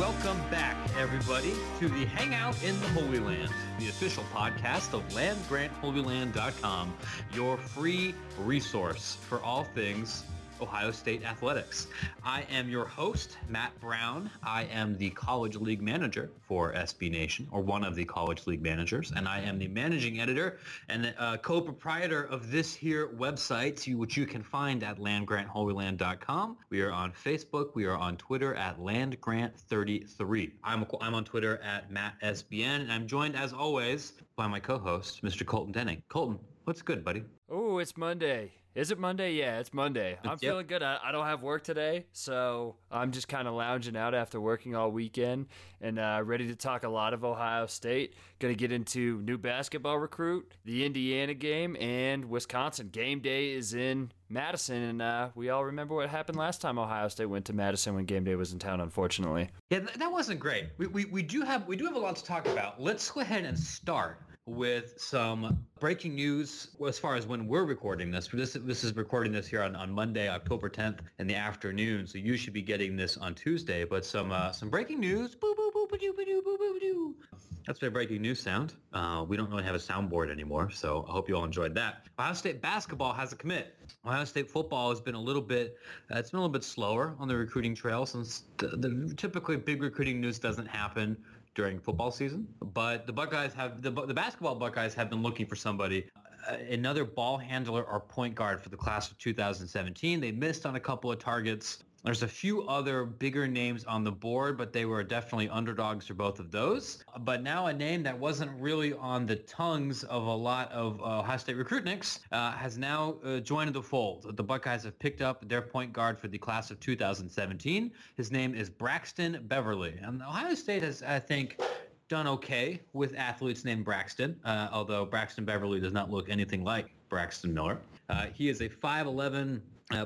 Welcome back, everybody, to the Hangout in the Holy Land, the official podcast of landgrantholyland.com, your free resource for all things Ohio State athletics. I am your host, Matt Brown. I am the College League Manager for SB Nation, or one of the College League Managers, and I am the Managing Editor and the, co-proprietor of this here website, which you can find at landgrantholyland.com. We are on Facebook. We are on Twitter at landgrant33. I'm on Twitter at MattSBN, and I'm joined, as always, by my co-host, Mr. Colton Denning. Colton, what's good, buddy? Oh, it's Monday. Is it Monday? Yeah, it's Monday. I'm feeling good. I don't have work today, so I'm just kind of lounging out after working all weekend and ready to talk a lot of Ohio State. Going to get into new basketball recruit, the Indiana game, and Wisconsin. Game day is in Madison, and we all remember what happened last time Ohio State went to Madison when game day was in town, unfortunately. Yeah, that wasn't great. We do have a lot to talk about. Let's go ahead and start with some breaking news as far as when we're recording this. This is recording this here on Monday, October 10th in the afternoon, so you should be getting this on Tuesday. But some breaking news. Boop, boop, boop, ba-doo, ba-doo, boop, ba-doo. That's my breaking news sound. We don't really have a soundboard anymore, so I hope you all enjoyed that. Ohio State basketball has a commit. Ohio State football has been a little bit slower on the recruiting trail since the typically big recruiting news doesn't happen during football season, but the basketball Buckeyes have been looking for somebody, another ball handler or point guard for the class of 2017. They missed on a couple of targets. There's a few other bigger names on the board, but they were definitely underdogs for both of those. But now a name that wasn't really on the tongues of a lot of Ohio State recruitniks has now joined the fold. The Buckeyes have picked up their point guard for the class of 2017. His name is Braxton Beverly. And Ohio State has, I think, done okay with athletes named Braxton, although Braxton Beverly does not look anything like Braxton Miller. He is a 5'11",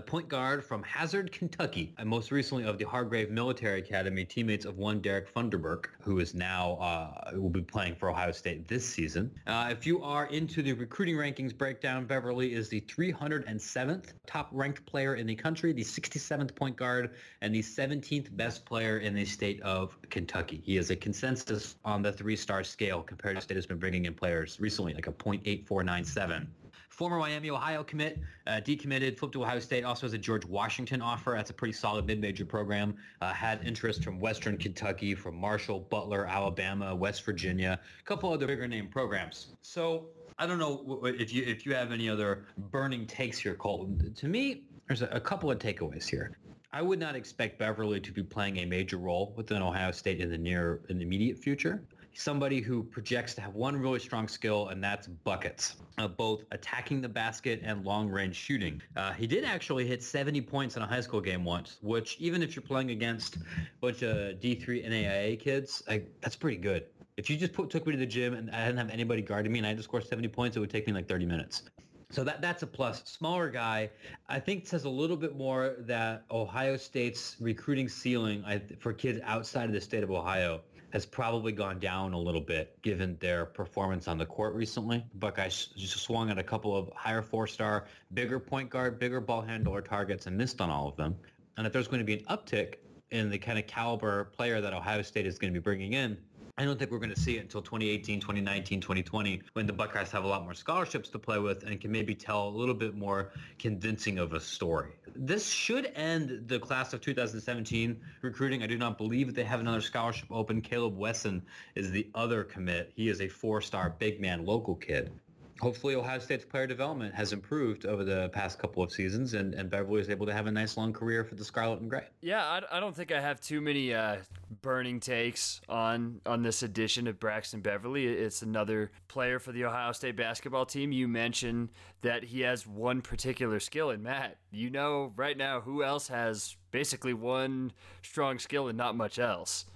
point guard from Hazard, Kentucky, and most recently of the Hargrave Military Academy, teammates of one Derek Funderburk, who is now will be playing for Ohio State this season. If you are into the recruiting rankings breakdown, Beverly is the 307th top-ranked player in the country, the 67th point guard, and the 17th best player in the state of Kentucky. He is a consensus on the three-star scale compared to State has been bringing in players recently, like a .8497. Former Miami, Ohio commit, decommitted, flipped to Ohio State, also has a George Washington offer. That's a pretty solid mid-major program. Had interest from Western Kentucky, from Marshall, Butler, Alabama, West Virginia, a couple other bigger name programs. So I don't know if you have any other burning takes here, Colton. To me, there's a couple of takeaways here. I would not expect Beverly to be playing a major role within Ohio State in the immediate future. Somebody who projects to have one really strong skill, and that's buckets, both attacking the basket and long-range shooting. He did actually hit 70 points in a high school game once, which even if you're playing against a bunch of D3 NAIA kids, that's pretty good. If you just took me to the gym and I didn't have anybody guarding me and I just scored 70 points, it would take me like 30 minutes. So that's a plus. Smaller guy, I think, says a little bit more that Ohio State's recruiting ceiling for kids outside of the state of Ohio has probably gone down a little bit given their performance on the court recently. The Buckeyes just swung at a couple of higher four-star, bigger point guard, bigger ball handler targets and missed on all of them. And if there's going to be an uptick in the kind of caliber player that Ohio State is going to be bringing in, I don't think we're going to see it until 2018, 2019, 2020, when the Buckeyes have a lot more scholarships to play with and can maybe tell a little bit more convincing of a story. This should end the class of 2017 recruiting. I do not believe they have another scholarship open. Caleb Wesson is the other commit. He is a four-star big man local kid. Hopefully Ohio State's player development has improved over the past couple of seasons, and Beverly is able to have a nice long career for the Scarlet and Gray. Yeah, I don't think I have too many burning takes on this edition of Braxton Beverly. It's another player for the Ohio State basketball team. You mentioned that he has one particular skill, and Matt, you know right now who else has basically one strong skill and not much else.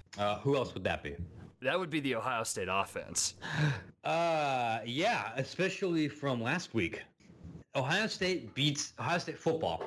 Who else would that be? That would be the Ohio State offense. Yeah, especially from last week. Ohio State football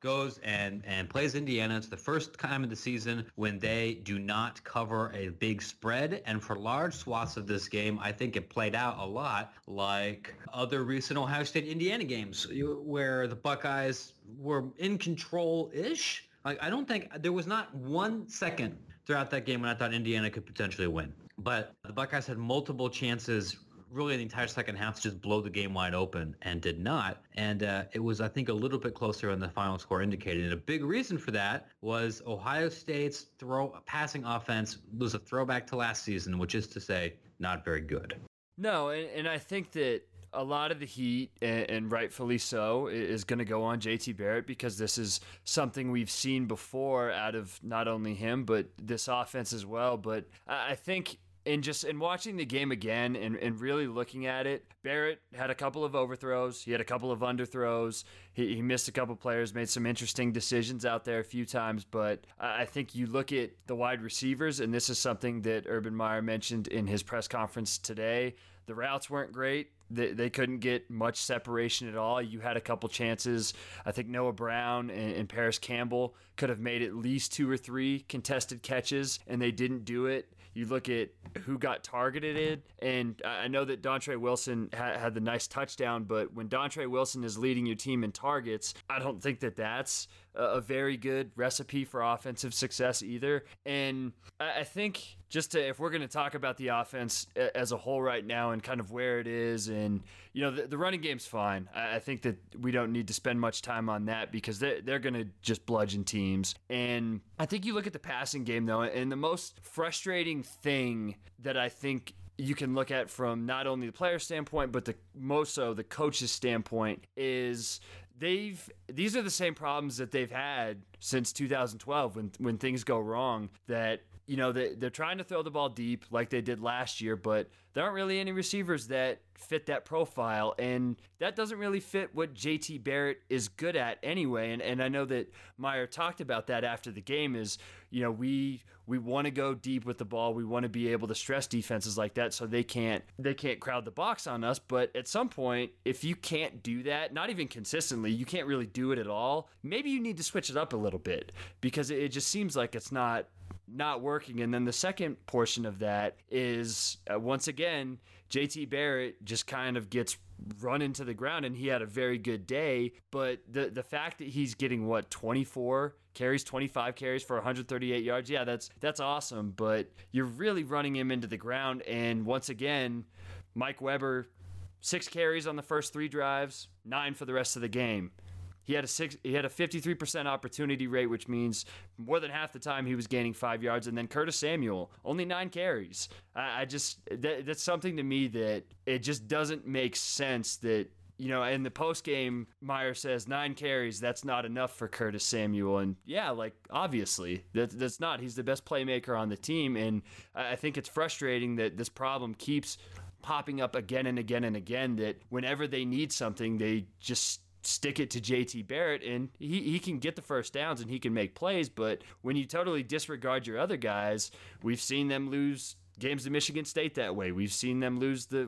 goes and plays Indiana. It's the first time of the season when they do not cover a big spread. And for large swaths of this game, I think it played out a lot like other recent Ohio State-Indiana games where the Buckeyes were in control-ish. I don't think there was not 1 second throughout that game when I thought Indiana could potentially win. But the Buckeyes had multiple chances really the entire second half to just blow the game wide open and did not. And it was, I think, a little bit closer than the final score indicated. And a big reason for that was Ohio State's passing offense was a throwback to last season, which is to say, not very good. No, and I think that a lot of the heat, and rightfully so, is going to go on JT Barrett because this is something we've seen before out of not only him, but this offense as well. But I think... and just in watching the game again and really looking at it, Barrett had a couple of overthrows. He had a couple of underthrows. He missed a couple of players, made some interesting decisions out there a few times. But I think you look at the wide receivers, and this is something that Urban Meyer mentioned in his press conference today. The routes weren't great. They couldn't get much separation at all. You had a couple chances. I think Noah Brown and Paris Campbell could have made at least 2 or 3 contested catches, and they didn't do it. You look at who got targeted, and I know that Dontre Wilson had the nice touchdown, but when Dontre Wilson is leading your team in targets, I don't think that that's a very good recipe for offensive success either. And I think just if we're going to talk about the offense as a whole right now and kind of where it is, and you know the running game's fine. I think that we don't need to spend much time on that because they're going to just bludgeon teams. And I think you look at the passing game though, and the most frustrating thing that I think you can look at from not only the player standpoint, but the most so the coach's standpoint is these are the same problems that they've had since 2012 when things go wrong that, you know, they're trying to throw the ball deep like they did last year, but there aren't really any receivers that fit that profile, and that doesn't really fit what JT Barrett is good at anyway. And I know that Meyer talked about that after the game is, you know, we want to go deep with the ball. We want to be able to stress defenses like that so they can't crowd the box on us. But at some point, if you can't do that, not even consistently, you can't really do it at all, maybe you need to switch it up a little bit because it just seems like it's not working. And then the second portion of that is, once again, JT Barrett just kind of gets run into the ground, and he had a very good day, but the fact that he's getting 25 carries for 138 yards, yeah, that's awesome, but you're really running him into the ground. And once again, Mike Weber, 6 carries on the first 3 drives, 9 for the rest of the game. He had a 53% opportunity rate, which means more than half the time he was gaining 5 yards. And then Curtis Samuel, only 9 carries. I just that's something to me that it just doesn't make sense that, you know, in the post game, Meyer says 9 carries, that's not enough for Curtis Samuel. And yeah, like obviously that's not. He's the best playmaker on the team, and I think it's frustrating that this problem keeps popping up again and again and again. That whenever they need something, they just stick it to JT Barrett, and he can get the first downs and he can make plays. But when you totally disregard your other guys, we've seen them lose games to Michigan State that way. We've seen them lose the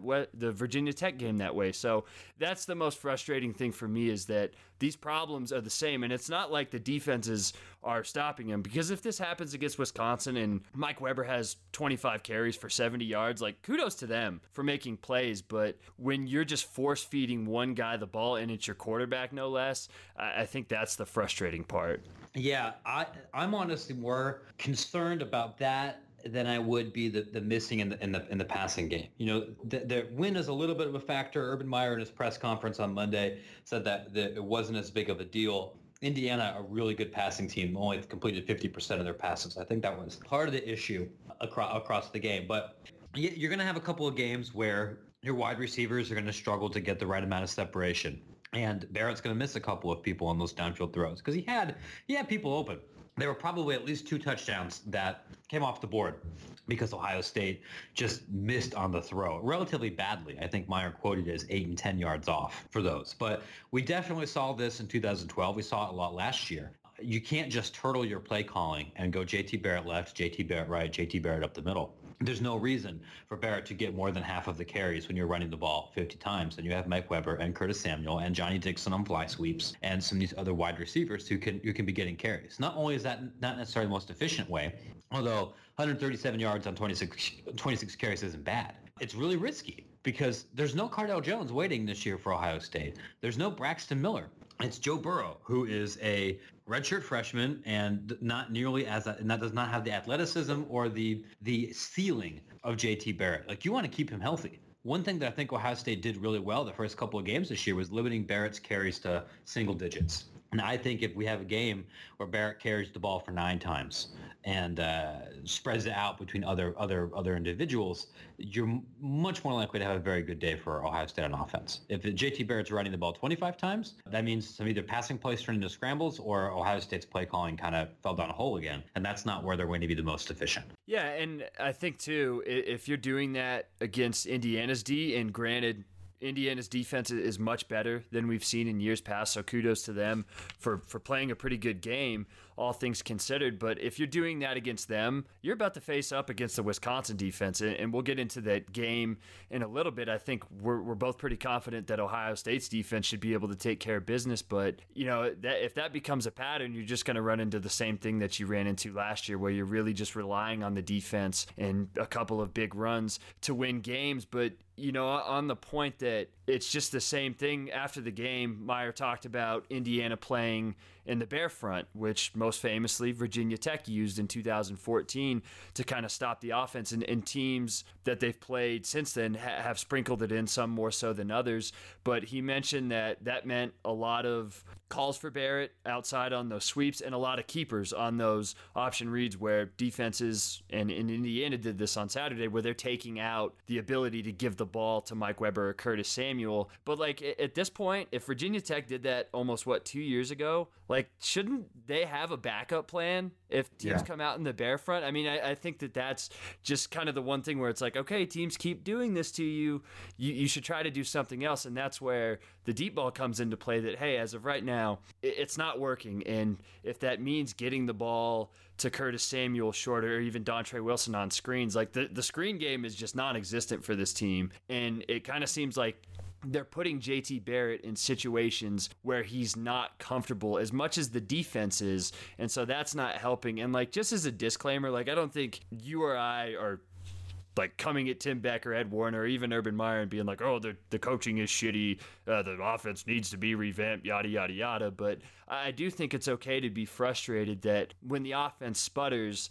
Virginia Tech game that way. So that's the most frustrating thing for me is that these problems are the same, and it's not like the defenses are stopping them, because if this happens against Wisconsin and Mike Weber has 25 carries for 70 yards, like kudos to them for making plays. But when you're just force feeding one guy the ball and it's your quarterback no less, I think that's the frustrating part. Yeah, I'm honestly more concerned about that than I would be the missing in the passing game. You know, the win is a little bit of a factor. Urban Meyer in his press conference on Monday said that it wasn't as big of a deal. Indiana, a really good passing team, only completed 50% of their passes. I think that was part of the issue across the game. But you're going to have a couple of games where your wide receivers are going to struggle to get the right amount of separation, and Barrett's going to miss a couple of people on those downfield throws because he had people open. There were probably at least 2 touchdowns that came off the board because Ohio State just missed on the throw relatively badly. I think Meyer quoted it as 8 and 10 yards off for those. But we definitely saw this in 2012. We saw it a lot last year. You can't just turtle your play calling and go JT Barrett left, JT Barrett right, JT Barrett up the middle. There's no reason for Barrett to get more than half of the carries when you're running the ball 50 times. And you have Mike Weber and Curtis Samuel and Johnny Dixon on fly sweeps and some of these other wide receivers who can be getting carries. Not only is that not necessarily the most efficient way, although 137 yards on 26 carries isn't bad. It's really risky because there's no Cardell Jones waiting this year for Ohio State. There's no Braxton Miller. It's Joe Burrow, who is a redshirt freshman and not nearly as, and that does not have the athleticism or the ceiling of JT Barrett. Like, you want to keep him healthy. One thing that I think Ohio State did really well the first couple of games this year was limiting Barrett's carries to single digits. And I think if we have a game where Barrett carries the ball for 9 times and spreads it out between other individuals, you're much more likely to have a very good day for Ohio State on offense. If J.T. Barrett's running the ball 25 times, that means some either passing plays turned into scrambles or Ohio State's play calling kind of fell down a hole again. And that's not where they're going to be the most efficient. Yeah, and I think, too, if you're doing that against Indiana's D, and granted, Indiana's defense is much better than we've seen in years past, so kudos to them for playing a pretty good game, all things considered. But if you're doing that against them, you're about to face up against the Wisconsin defense, and we'll get into that game in a little bit. I think we're both pretty confident that Ohio State's defense should be able to take care of business, but you know that if that becomes a pattern, you're just going to run into the same thing that you ran into last year, where you're really just relying on the defense and a couple of big runs to win games. But you know, on the point that it's just the same thing after the game, Meyer talked about Indiana playing in the Bear Front, which most famously Virginia Tech used in 2014 to kind of stop the offense. And teams that they've played since then have sprinkled it in, some more so than others. But he mentioned that meant a lot of calls for Barrett outside on those sweeps and a lot of keepers on those option reads where defenses, and Indiana did this on Saturday, where they're taking out the ability to give the ball to Mike Weber or Curtis Samuel. But like at this point, if Virginia Tech did that almost 2 years ago, like shouldn't they have a backup plan if teams come out in the Bear Front? I mean, I think that's just kind of the one thing where it's like, okay, teams keep doing this to you. You should try to do something else. And that's where the deep ball comes into play, that, hey, as of right now, it's not working. And if that means getting the ball to Curtis Samuel shorter, or even Dontre Wilson on screens, like the screen game is just non-existent for this team. And it kind of seems like they're putting JT Barrett in situations where he's not comfortable as much as the defense is. And so that's not helping. And like, just as a disclaimer, like I don't think you or I are like coming at Tim Beck or Ed Warner or even Urban Meyer and being like, oh, the coaching is shitty, the offense needs to be revamped, yada, yada, yada. But I do think it's okay to be frustrated that when the offense sputters,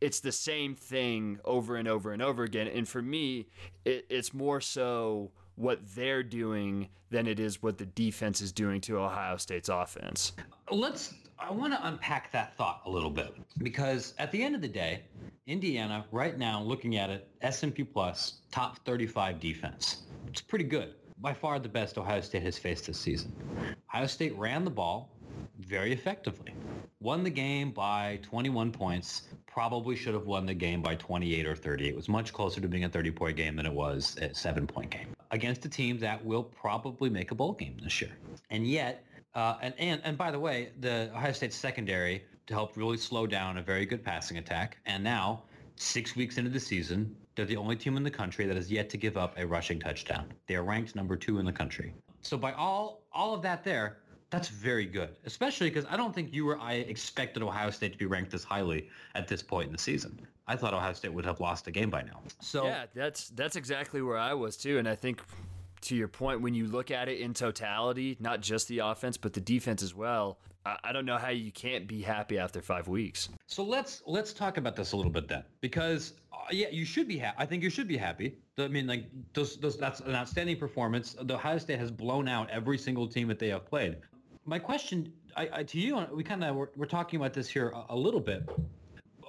it's the same thing over and over and over again. And for me, it's more so what they're doing than it is what the defense is doing to Ohio State's offense. I want to unpack that thought a little bit, because at the end of the day, Indiana right now, looking at it, S&P Plus, top 35 defense. It's pretty good. By far the best Ohio State has faced this season. Ohio State ran the ball very effectively. Won the game by 21 points. Probably should have won the game by 28 or 30. It was much closer to being a 30-point game than it was a 7-point game. Against a team that will probably make a bowl game this year. And yet, and by the way, the Ohio State secondary helped really slow down a very good passing attack. And now, 6 weeks into the season, they're the only team in the country that has yet to give up a rushing touchdown. They are ranked number 2 in the country. So by all of that there, that's very good, especially because I don't think you or I expected Ohio State to be ranked this highly at this point in the season. I thought Ohio State would have lost the game by now. So yeah, that's exactly where I was too, and I think to your point, when you look at it in totality, not just the offense, but the defense as well, I don't know how you can't be happy after 5 weeks. So let's talk about this a little bit then, because you should be happy. I think you should be happy. I mean, like that's an outstanding performance. The Ohio State has blown out every single team that they have played. My question to you, we kind of we're talking about this here a little bit.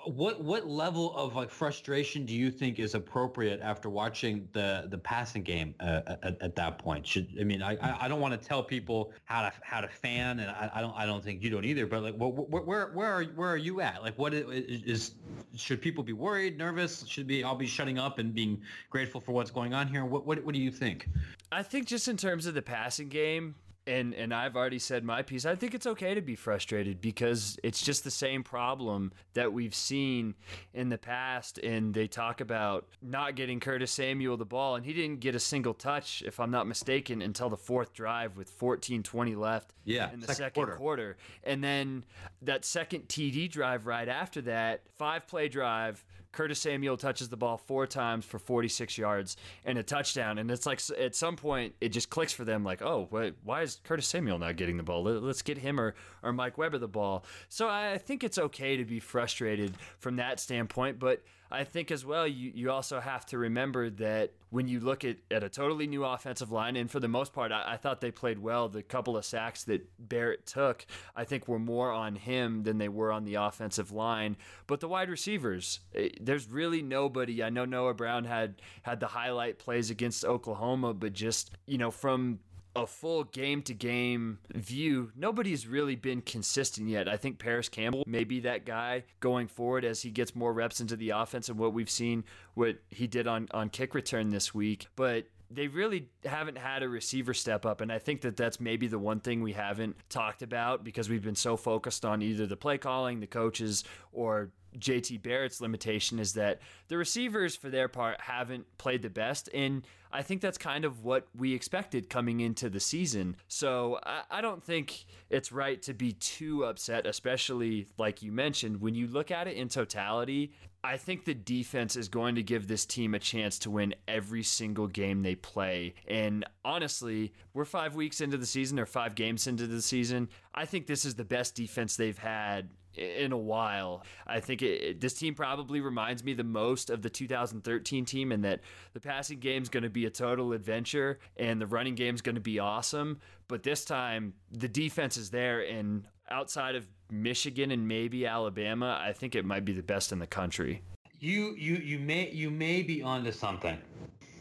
What level of like frustration do you think is appropriate after watching the passing game at that point? I don't want to tell people how to fan, and I don't think you don't either. But like, where are you at? Like, what is should people be worried, nervous? Should be all be shutting up and being grateful for what's going on here? What do you think? I think just in terms of the passing game. And I've already said my piece. I think it's okay to be frustrated because it's just the same problem that we've seen in the past. And they talk about not getting Curtis Samuel the ball, and he didn't get a single touch, if I'm not mistaken, until the fourth drive with 14:20 left in the second quarter. And then that second TD drive right after that, 5-play drive, Curtis Samuel touches the ball 4 times for 46 yards and a touchdown. And it's like at some point it just clicks for them, like, oh, wait, why is Curtis Samuel not getting the ball? Let's get him or Mike Weber the ball. So I think it's okay to be frustrated from that standpoint. But I think as well, you also have to remember that when you look at a totally new offensive line, and for the most part, I thought they played well. The couple of sacks that Barrett took, I think, were more on him than they were on the offensive line. But the wide receivers, there's really nobody. I know Noah Brown had the highlight plays against Oklahoma, but just, from a full game-to-game view, nobody's really been consistent yet. I think Paris Campbell may be that guy going forward as he gets more reps into the offense and what we've seen, what he did on kick return this week. But they really haven't had a receiver step up, and I think that that's maybe the one thing we haven't talked about because we've been so focused on either the play calling, the coaches, or JT Barrett's limitation is that the receivers, for their part, haven't played the best, and I think that's kind of what we expected coming into the season. So I don't think it's right to be too upset, especially, like you mentioned, when you look at it in totality. I think the defense is going to give this team a chance to win every single game they play. And honestly, we're 5 weeks into the season or 5 games into the season. I think this is the best defense they've had in a while. I think this team probably reminds me the most of the 2013 team in that the passing game is going to be a total adventure and the running game is going to be awesome. But this time, the defense is there, and outside of Michigan and maybe Alabama, I think it might be the best in the country. You may be onto something.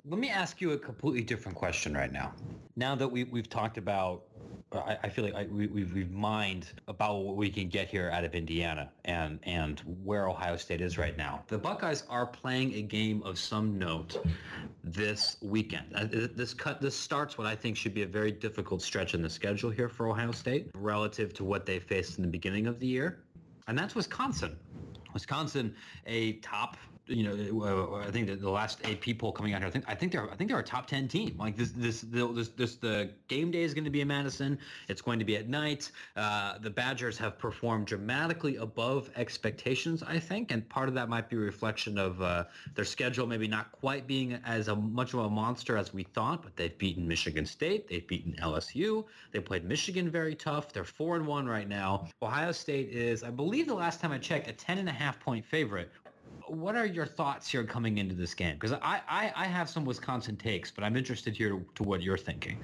Let me ask you a completely different question right now. Now that we've talked about, I feel like we've mined about what we can get here out of Indiana and where Ohio State is right now. The Buckeyes are playing a game of some note this weekend. This starts what I think should be a very difficult stretch in the schedule here for Ohio State relative to what they faced in the beginning of the year, and that's Wisconsin. Wisconsin, a top, I think the last AP poll coming out here, I think they're a top 10 team. Like this the game day is going to be in Madison. It's going to be at night. The Badgers have performed dramatically above expectations, I think, and part of that might be a reflection of their schedule maybe not quite being as much of a monster as we thought. But they've beaten Michigan State. They've beaten LSU. They played Michigan very tough. They're 4-1 right now. Ohio State is, I believe, the last time I checked, a 10.5-point favorite. What are your thoughts here coming into this game? Because I have some Wisconsin takes, but I'm interested here to what you're thinking.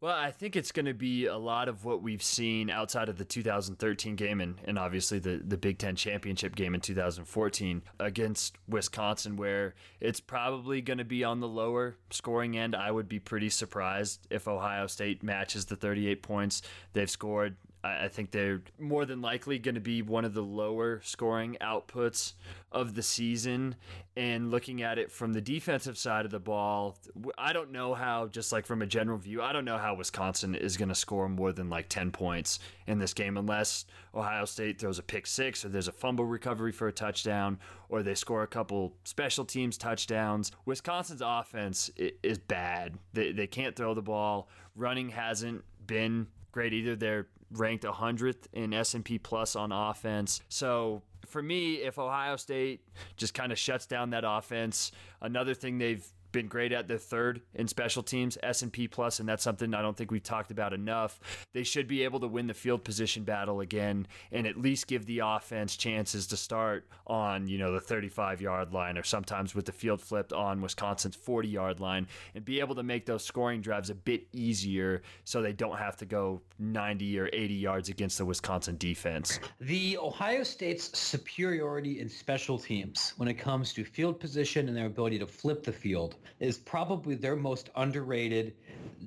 Well, I think it's going to be a lot of what we've seen outside of the 2013 game and obviously the Big Ten championship game in 2014 against Wisconsin, where it's probably going to be on the lower scoring end. I would be pretty surprised if Ohio State matches the 38 points they've scored. I think they're more than likely going to be one of the lower scoring outputs of the season. And looking at it from the defensive side of the ball, I don't know how, just like from a general view, I don't know how Wisconsin is going to score more than like 10 points in this game unless Ohio State throws a pick six or there's a fumble recovery for a touchdown or they score a couple special teams touchdowns. Wisconsin's offense is bad. They can't throw the ball. Running hasn't been great either. They're ranked 100th in S&P Plus on offense. So for me, if Ohio State just kind of shuts down that offense, another thing they've been great at, the third in special teams, S&P Plus, and that's something I don't think we've talked about enough. They should be able to win the field position battle again and at least give the offense chances to start on, the 35-yard line or sometimes with the field flipped on Wisconsin's 40-yard line and be able to make those scoring drives a bit easier so they don't have to go 90 or 80 yards against the Wisconsin defense. The Ohio State's superiority in special teams when it comes to field position and their ability to flip the field is probably their most underrated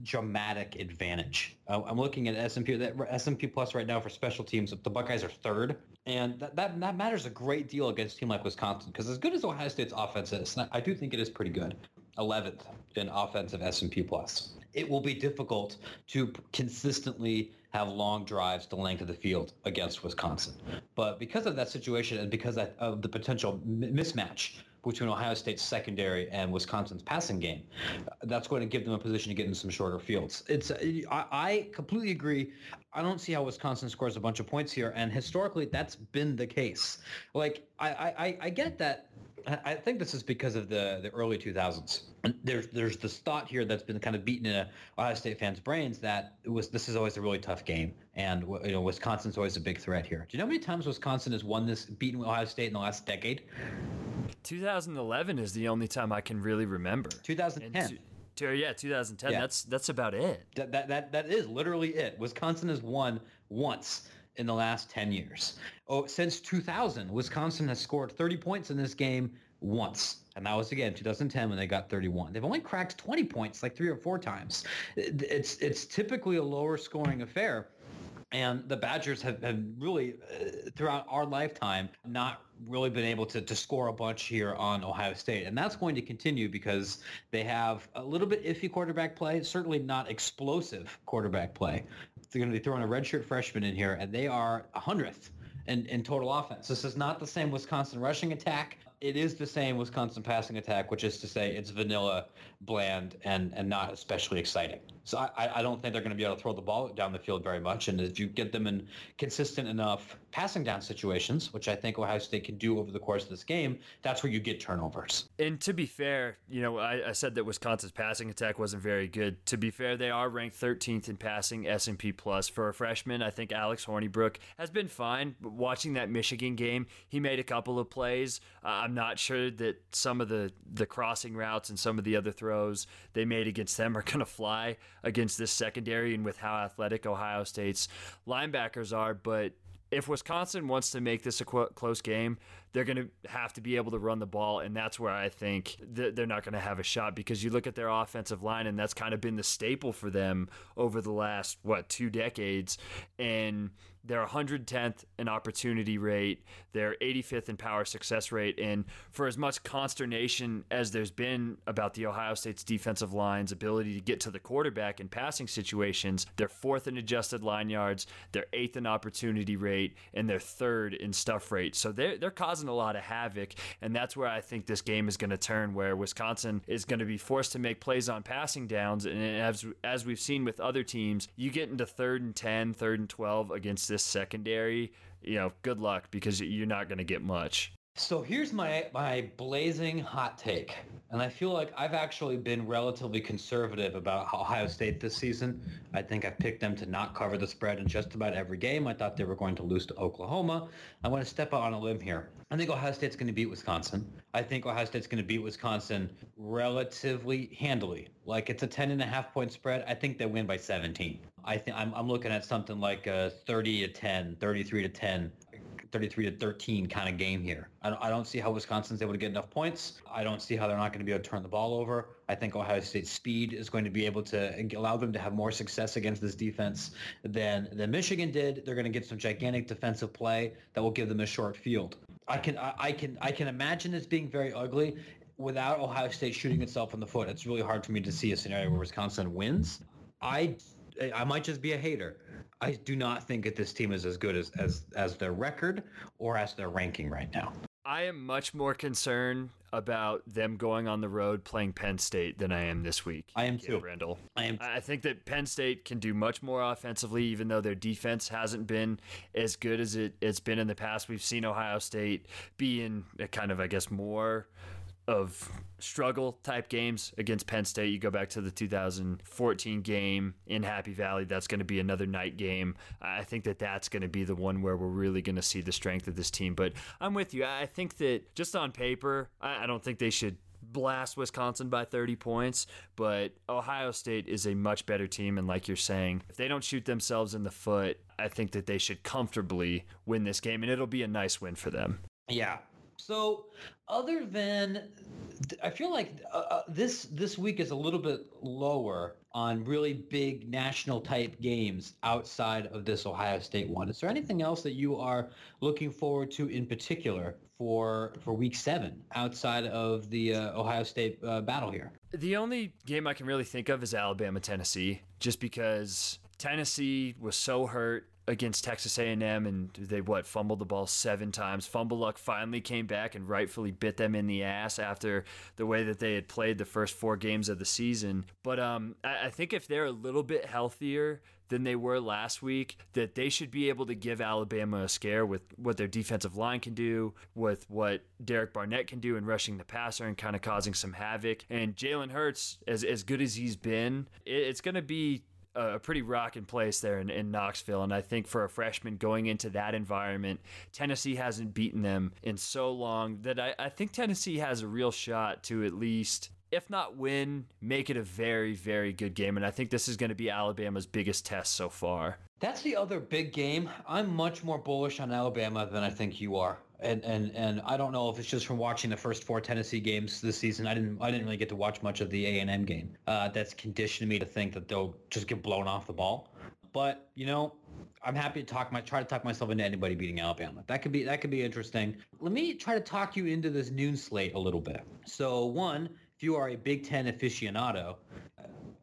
dramatic advantage. I'm looking at S&P Plus right now for special teams. The Buckeyes are third, and that matters a great deal against a team like Wisconsin because as good as Ohio State's offense is, I do think it is pretty good, 11th in offensive S&P Plus. It will be difficult to consistently have long drives the length of the field against Wisconsin. But because of that situation and because of the potential mismatch between Ohio State's secondary and Wisconsin's passing game, that's going to give them a position to get in some shorter fields. I completely agree. I don't see how Wisconsin scores a bunch of points here, and historically that's been the case. Like I get that I think this is because of the early 2000s. There's this thought here that's been kind of beaten in Ohio State fans' brains that this is always a really tough game, and Wisconsin's always a big threat here. Do you know how many times Wisconsin has beaten Ohio State in the last decade? 2011 is the only time I can really remember. 2010. 2010. Yeah. That's about it. That is literally it. Wisconsin has won once in the last 10 years. Oh, since 2000, Wisconsin has scored 30 points in this game once. And that was, again, 2010 when they got 31. They've only cracked 20 points like 3 or 4 times. It's typically a lower scoring affair. And the Badgers have really, throughout our lifetime, not really been able to score a bunch here on Ohio State. And that's going to continue because they have a little bit iffy quarterback play, certainly not explosive quarterback play. They're going to be throwing a redshirt freshman in here, and they are 100th in total offense. This is not the same Wisconsin rushing attack. It is the same Wisconsin passing attack, which is to say it's vanilla, bland, and not especially exciting. So I don't think they're going to be able to throw the ball down the field very much. And if you get them in consistent enough passing down situations, which I think Ohio State can do over the course of this game, that's where you get turnovers. And to be fair, I said that Wisconsin's passing attack wasn't very good. To be fair, they are ranked 13th in passing S&P Plus. For a freshman, I think Alex Hornibrook has been fine. But watching that Michigan game, he made a couple of plays. I'm not sure that some of the crossing routes and some of the other throws they made against them are going to fly against this secondary and with how athletic Ohio State's linebackers are. But if Wisconsin wants to make this a close game, they're going to have to be able to run the ball, and that's where I think they're not going to have a shot, because you look at their offensive line, and that's kind of been the staple for them over the last, 2 decades, and they're 110th in opportunity rate. They're 85th in power success rate. And for as much consternation as there's been about the Ohio State's defensive line's ability to get to the quarterback in passing situations, they're 4th in adjusted line yards. They're 8th in opportunity rate, and they're 3rd in stuff rate. So they're causing a lot of havoc. And that's where I think this game is going to turn, where Wisconsin is going to be forced to make plays on passing downs. And as we've seen with other teams, you get into 3rd and 10, 3rd and 12 against this secondary, good luck, because you're not going to get much. So here's my blazing hot take, and I feel like I've actually been relatively conservative about Ohio State this season. I think I've picked them to not cover the spread in just about every game. I thought they were going to lose to Oklahoma. I want to step out on a limb here. I think Ohio State's going to beat Wisconsin. I think Ohio State's going to beat Wisconsin relatively handily. Like, it's a 10.5-point spread. I think they win by 17. I think I'm looking at something like a 30-10, 33-10. 33-13 kind of game here. I don't see how Wisconsin's able to get enough points. I don't see how they're not going to be able to turn the ball over. I think Ohio State's speed is going to be able to allow them to have more success against this defense than Michigan did. They're going to get some gigantic defensive play that will give them a short field. I can imagine this being very ugly without Ohio State shooting itself in the foot. It's really hard for me to see a scenario where Wisconsin wins. I might just be a hater. I do not think that this team is as good as their record or as their ranking right now. I am much more concerned about them going on the road playing Penn State than I am this week. I am too, Randall. I think that Penn State can do much more offensively, even though their defense hasn't been as good as it's been in the past. We've seen Ohio State be in a kind of, more of struggle type games against Penn State. You go back to the 2014 game in Happy Valley. That's going to be another night game. I think that's going to be the one where we're really going to see the strength of this team. But I'm with you. I think that just on paper, I don't think they should blast Wisconsin by 30 points, but Ohio State is a much better team. And like you're saying, if they don't shoot themselves in the foot, I think that they should comfortably win this game, and it'll be a nice win for them. Yeah. So other than, I feel like this week is a little bit lower on really big national type games outside of this Ohio State one. Is there anything else that you are looking forward to in particular for week 7 outside of the Ohio State battle here? The only game I can really think of is Alabama-Tennessee, just because Tennessee was so hurt against Texas A&M, and they, fumbled the ball 7 times. Fumble luck finally came back and rightfully bit them in the ass after the way that they had played the first 4 games of the season. But I think if they're a little bit healthier than they were last week, that they should be able to give Alabama a scare with what their defensive line can do, with what Derek Barnett can do in rushing the passer and kind of causing some havoc. And Jalen Hurts, as good as he's been, it's going to be a pretty rockin' place there in Knoxville. And I think for a freshman going into that environment, Tennessee hasn't beaten them in so long that I think Tennessee has a real shot to at least, if not win, make it a very, very good game. And I think this is going to be Alabama's biggest test so far. That's the other big game. I'm much more bullish on Alabama than I think you are. And I don't know if it's just from watching the first 4 Tennessee games this season. I didn't really get to watch much of the A&M game. That's conditioned me to think that they'll just get blown off the ball. But you know, I'm happy to try to talk myself into anybody beating Alabama. That could be interesting. Let me try to talk you into this noon slate a little bit. So one, if you are a Big Ten aficionado,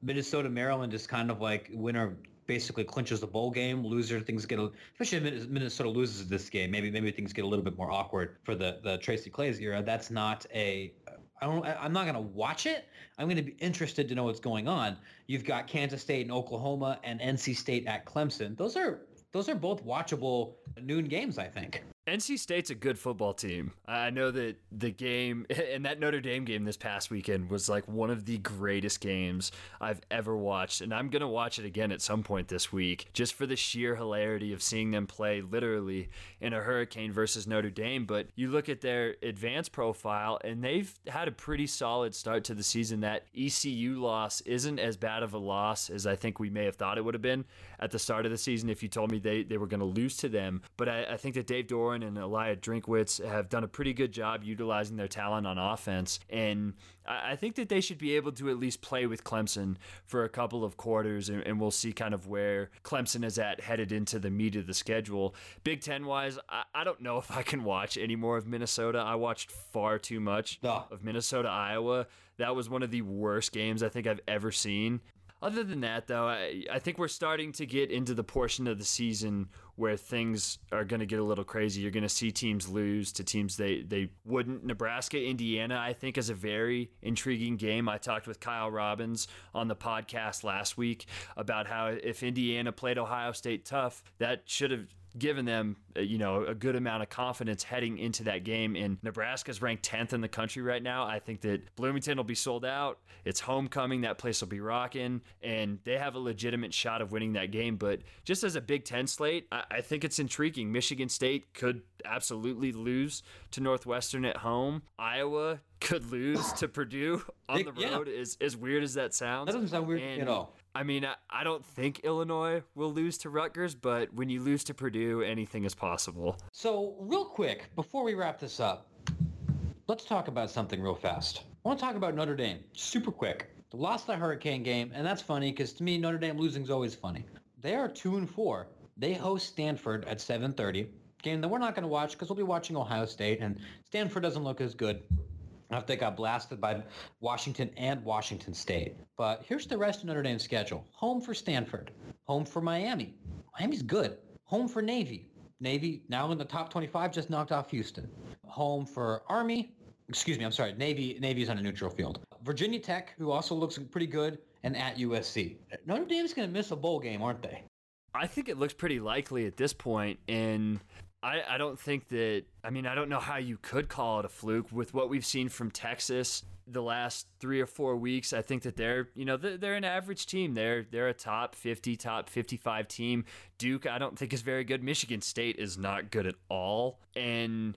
Minnesota, Maryland is kind of like winner basically clinches the bowl game. Loser, things get, especially if Minnesota loses this game, maybe things get a little bit more awkward for the Tracy Claeys era. That's not a, I'm not going to watch it. I'm going to be interested to know what's going on. You've got Kansas State and Oklahoma and NC State at Clemson. Those are both watchable noon games, I think. NC State's a good football team. I know that the game, and that Notre Dame game this past weekend was like one of the greatest games I've ever watched, and I'm going to watch it again at some point this week just for the sheer hilarity of seeing them play literally in a hurricane versus Notre Dame. But you look at their advanced profile, and they've had a pretty solid start to the season. That ECU loss isn't as bad of a loss as I think we may have thought it would have been at the start of the season if you told me they were going to lose to them. But I think that Dave Doran and Eli Drinkwitz have done a pretty good job utilizing their talent on offense. And I think that they should be able to at least play with Clemson for a couple of quarters, and we'll see kind of where Clemson is at headed into the meat of the schedule. Big Ten-wise, I don't know if I can watch any more of Minnesota. I watched far too much of Minnesota-Iowa. That was one of the worst games I think I've ever seen. Other than that, though, I think we're starting to get into the portion of the season where things are going to get a little crazy. You're going to see teams lose to teams they wouldn't. Nebraska, Indiana, I think, is a very intriguing game. I talked with Kyle Robbins on the podcast last week about how if Indiana played Ohio State tough, that should have given them, you know, a good amount of confidence heading into that game. And Nebraska's ranked 10th in the country right now. I think that Bloomington will be sold out. It's homecoming. That place will be rocking. And they have a legitimate shot of winning that game. But just as a Big Ten slate, I think it's intriguing. Michigan State could absolutely lose to Northwestern at home. Iowa could lose to Purdue on the road, as weird as that sounds. That doesn't sound weird at all. I mean, I don't think Illinois will lose to Rutgers, but when you lose to Purdue, anything is possible. So real quick, before we wrap this up, let's talk about something real fast. I want to talk about Notre Dame, super quick. They lost the Hurricane game, and that's funny because to me, Notre Dame losing is always funny. They are 2-4. They host Stanford at 7:30, game that we're not going to watch because we'll be watching Ohio State, and Stanford doesn't look as good. They got blasted by Washington and Washington State. But here's the rest of Notre Dame's schedule. Home for Stanford. Home for Miami. Miami's good. Home for Navy. Navy, now in the top 25, just knocked off Houston. Home for Army. Excuse me, I'm sorry. Navy's on a neutral field. Virginia Tech, who also looks pretty good, and at USC. Notre Dame's going to miss a bowl game, aren't they? I think it looks pretty likely at this point, and I don't think that, I mean, I don't know how you could call it a fluke with what we've seen from Texas the last 3 or 4 weeks. I think that they're an average team. They're a top 50, top 55 team. Duke, I don't think is very good. Michigan State is not good at all. And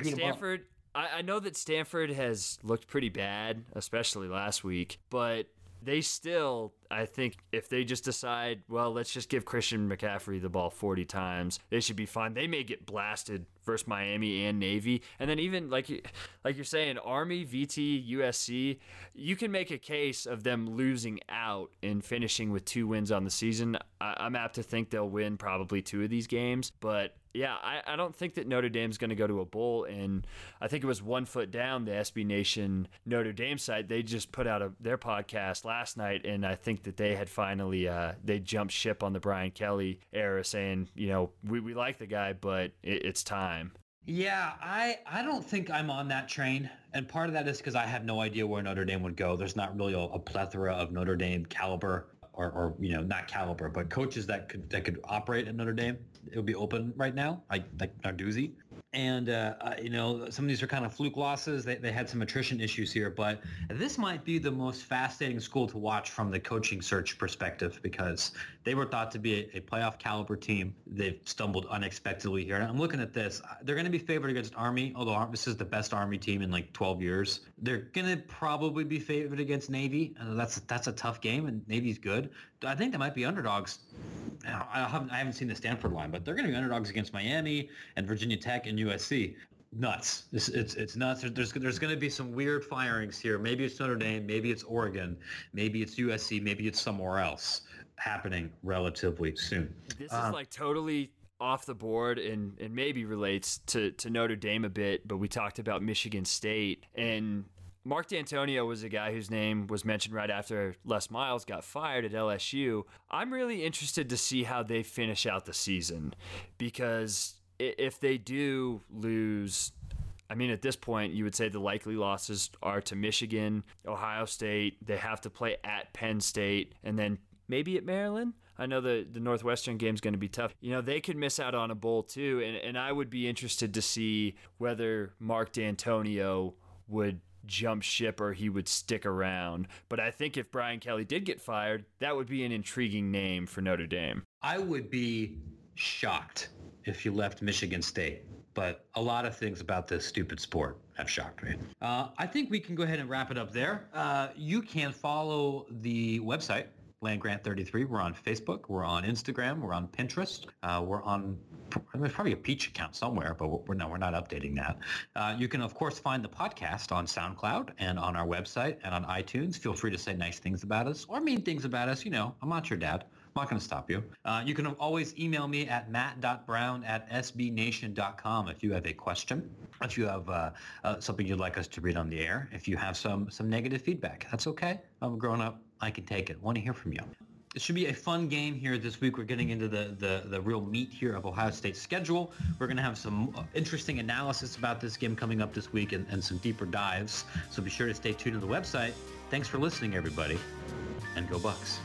Stanford, I know that Stanford has looked pretty bad, especially last week, but they still, I think, if they just decide, well, let's just give Christian McCaffrey the ball 40 times, they should be fine. They may get blasted versus Miami and Navy. And then even, like you're saying, Army, VT, USC, you can make a case of them losing out and finishing with 2 wins on the season. I'm apt to think they'll win probably 2 of these games, but yeah, I don't think that Notre Dame's going to go to a bowl. And I think it was One Foot Down, the SB Nation Notre Dame site. They just put out their podcast last night, and I think that they had finally they jumped ship on the Brian Kelly era, saying, you know, we like the guy, but it's time. Yeah, I don't think I'm on that train. And part of that is because I have no idea where Notre Dame would go. There's not really a plethora of Notre Dame caliber or you know, not caliber, but coaches that could operate at Notre Dame. It would be open right now, like Narduzzi. And, you know, some of these are kind of fluke losses. They had some attrition issues here, but this might be the most fascinating school to watch from the coaching search perspective, because they were thought to be a playoff caliber team. They've stumbled unexpectedly here. And I'm looking at this. They're going to be favored against Army, although this is the best Army team in like 12 years. They're going to probably be favored against Navy. That's a tough game, and Navy's good. I think they might be underdogs. I haven't seen the Stanford line, but they're going to be underdogs against Miami and Virginia Tech and USC. Nuts. It's nuts. There's going to be some weird firings here. Maybe it's Notre Dame. Maybe it's Oregon. Maybe it's USC. Maybe it's somewhere else happening relatively soon. This is like totally off the board and maybe relates to Notre Dame a bit, but we talked about Michigan State, and Mark D'Antonio was a guy whose name was mentioned right after Les Miles got fired at LSU. I'm really interested to see how they finish out the season, because if they do lose, I mean, at this point, you would say the likely losses are to Michigan, Ohio State. They have to play at Penn State, and then maybe at Maryland. I know the Northwestern game's going to be tough. You know, they could miss out on a bowl too, and I would be interested to see whether Mark D'Antonio would jump ship or he would stick around. But I think if Brian Kelly did get fired, that would be an intriguing name for Notre Dame. I would be shocked if he left Michigan State, but a lot of things about this stupid sport have shocked me. I think we can go ahead and wrap it up there. You can follow the website, Land Grant 33. We're on Facebook. We're on Instagram. We're on Pinterest. We're on, there's probably a Peach account somewhere, but we're not updating that. You can, of course, find the podcast on SoundCloud and on our website and on iTunes. Feel free to say nice things about us or mean things about us. You know, I'm not your dad. I'm not going to stop you. You can always email me at matt.brown@sbnation.com if you have a question, if you have something you'd like us to read on the air, if you have some negative feedback. That's okay. I'm grown up. I can take it. Want to hear from you. It should be a fun game here this week. We're getting into the real meat here of Ohio State's schedule. We're going to have some interesting analysis about this game coming up this week and some deeper dives. So be sure to stay tuned to the website. Thanks for listening, everybody, and go Bucks.